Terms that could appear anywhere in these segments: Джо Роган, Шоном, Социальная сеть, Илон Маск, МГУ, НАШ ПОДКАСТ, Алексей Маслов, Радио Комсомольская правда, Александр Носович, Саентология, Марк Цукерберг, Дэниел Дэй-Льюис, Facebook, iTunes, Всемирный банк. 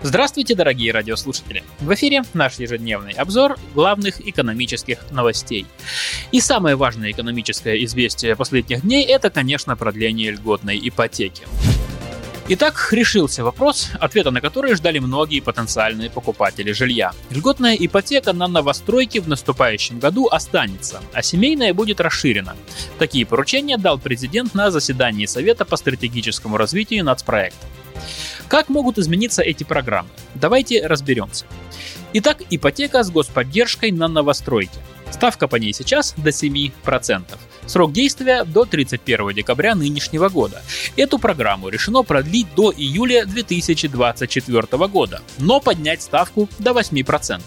Здравствуйте, дорогие радиослушатели! В эфире наш ежедневный обзор главных экономических новостей. И самое важное экономическое известие последних дней – это, конечно, продление льготной ипотеки. Итак, решился вопрос, ответа на который ждали многие потенциальные покупатели жилья. Льготная ипотека на новостройки в наступающем году останется, а семейная будет расширена. Такие поручения дал президент на заседании Совета по стратегическому развитию нацпроекта. Как могут измениться эти программы? Давайте разберемся. Итак, ипотека с господдержкой на новостройки. Ставка по ней сейчас до 7%. Срок действия до 31 декабря нынешнего года. Эту программу решено продлить до июля 2024 года, но поднять ставку до 8%.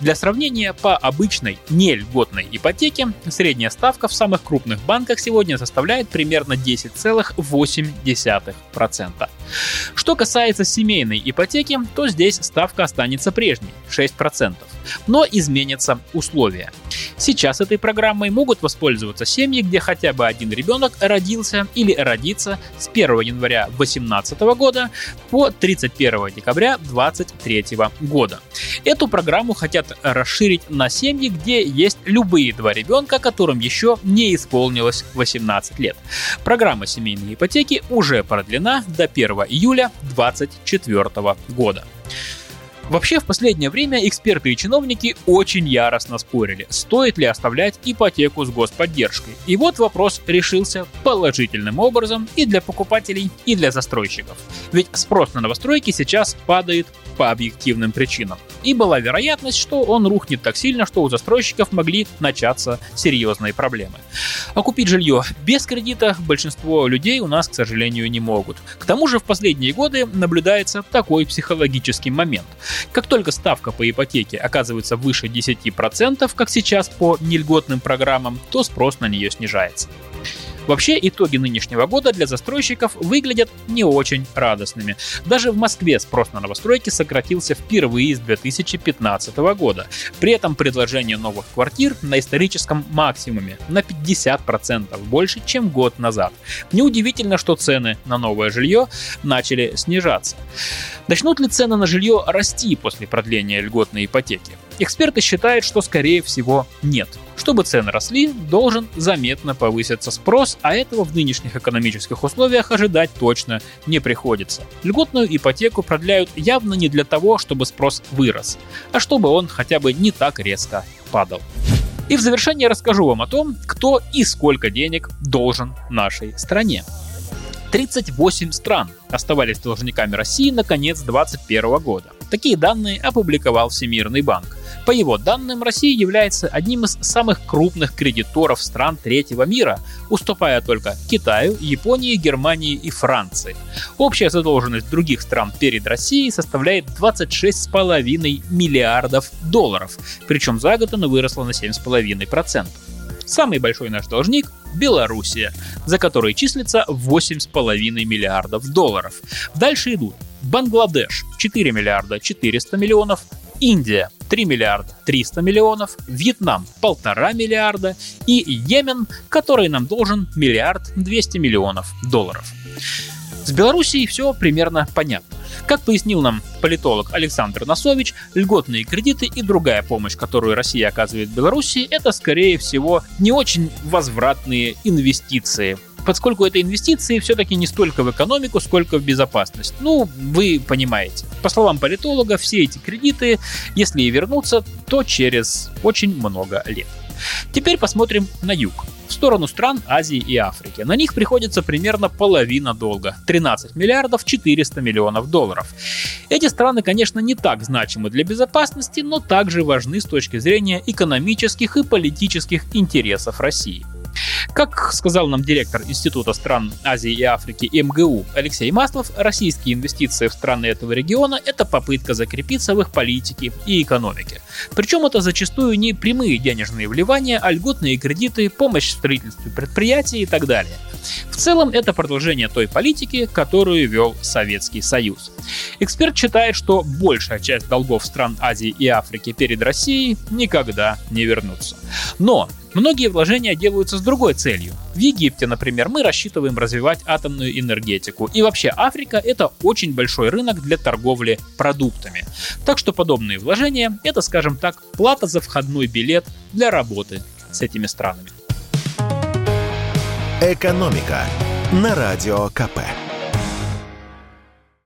Для сравнения, по обычной нельготной ипотеке средняя ставка в самых крупных банках сегодня составляет примерно 10,8%. Что касается семейной ипотеки, то здесь ставка останется прежней – 6%, но изменятся условия. Сейчас этой программой могут воспользоваться семьи, где хотя бы один ребенок родился или родится с 1 января 2018 года по 31 декабря 2023 года. Эту программу хотят расширить на семьи, где есть любые два ребенка, которым еще не исполнилось 18 лет. Программа семейной ипотеки уже продлена до 1 июля 2024 года. Вообще, в последнее время эксперты и чиновники очень яростно спорили, стоит ли оставлять ипотеку с господдержкой. И вот вопрос решился положительным образом и для покупателей, и для застройщиков. Ведь спрос на новостройки сейчас падает по объективным причинам. И была вероятность, что он рухнет так сильно, что у застройщиков могли начаться серьезные проблемы. А купить жилье без кредита большинство людей у нас, к сожалению, не могут. К тому же в последние годы наблюдается такой психологический момент. Как только ставка по ипотеке оказывается выше 10%, как сейчас по нельготным программам, то спрос на нее снижается. Вообще, итоги нынешнего года для застройщиков выглядят не очень радостными. Даже в Москве спрос на новостройки сократился впервые с 2015 года. При этом предложение новых квартир на историческом максимуме, на 50% больше, чем год назад. Неудивительно, что цены на новое жилье начали снижаться. Начнут ли цены на жилье расти после продления льготной ипотеки? Эксперты считают, что, скорее всего, нет. Чтобы цены росли, должен заметно повыситься спрос, а этого в нынешних экономических условиях ожидать точно не приходится. Льготную ипотеку продляют явно не для того, чтобы спрос вырос, а чтобы он хотя бы не так резко падал. И в завершение расскажу вам о том, кто и сколько денег должен нашей стране. 38 стран оставались должниками России на конец 2021 года. Такие данные опубликовал Всемирный банк. По его данным, Россия является одним из самых крупных кредиторов стран третьего мира, уступая только Китаю, Японии, Германии и Франции. Общая задолженность других стран перед Россией составляет 26,5 миллиардов долларов, причем за год она выросла на 7,5%. Самый большой наш должник – Белоруссия, за которой числится 8,5 миллиардов долларов. Дальше идут Бангладеш – 4 миллиарда 400 миллионов, Индия – 3 миллиарда 300 миллионов, Вьетнам – 1,5 миллиарда и Йемен, который нам должен 1 миллиард 200 миллионов долларов. С Белоруссией все примерно понятно. Как пояснил нам политолог Александр Носович, льготные кредиты и другая помощь, которую Россия оказывает Белоруссии, это, скорее всего, не очень возвратные инвестиции. Поскольку это инвестиции все-таки не столько в экономику, сколько в безопасность. Вы понимаете. По словам политолога, все эти кредиты, если и вернутся, то через очень много лет. Теперь посмотрим на юг, в сторону стран Азии и Африки. На них приходится примерно половина долга – 13 миллиардов 400 миллионов долларов. Эти страны, конечно, не так значимы для безопасности, но также важны с точки зрения экономических и политических интересов России. Как сказал нам директор Института стран Азии и Африки МГУ Алексей Маслов, российские инвестиции в страны этого региона – это попытка закрепиться в их политике и экономике. Причем это зачастую не прямые денежные вливания, а льготные кредиты, помощь в строительстве предприятий и так далее. В целом это продолжение той политики, которую вел Советский Союз. Эксперт считает, что большая часть долгов стран Азии и Африки перед Россией никогда не вернутся. Но многие вложения делаются с другой целью. В Египте, например, мы рассчитываем развивать атомную энергетику. И вообще Африка – это очень большой рынок для торговли продуктами. Так что подобные вложения – это, скажем так, плата за входной билет для работы с этими странами. Экономика на Радио КП.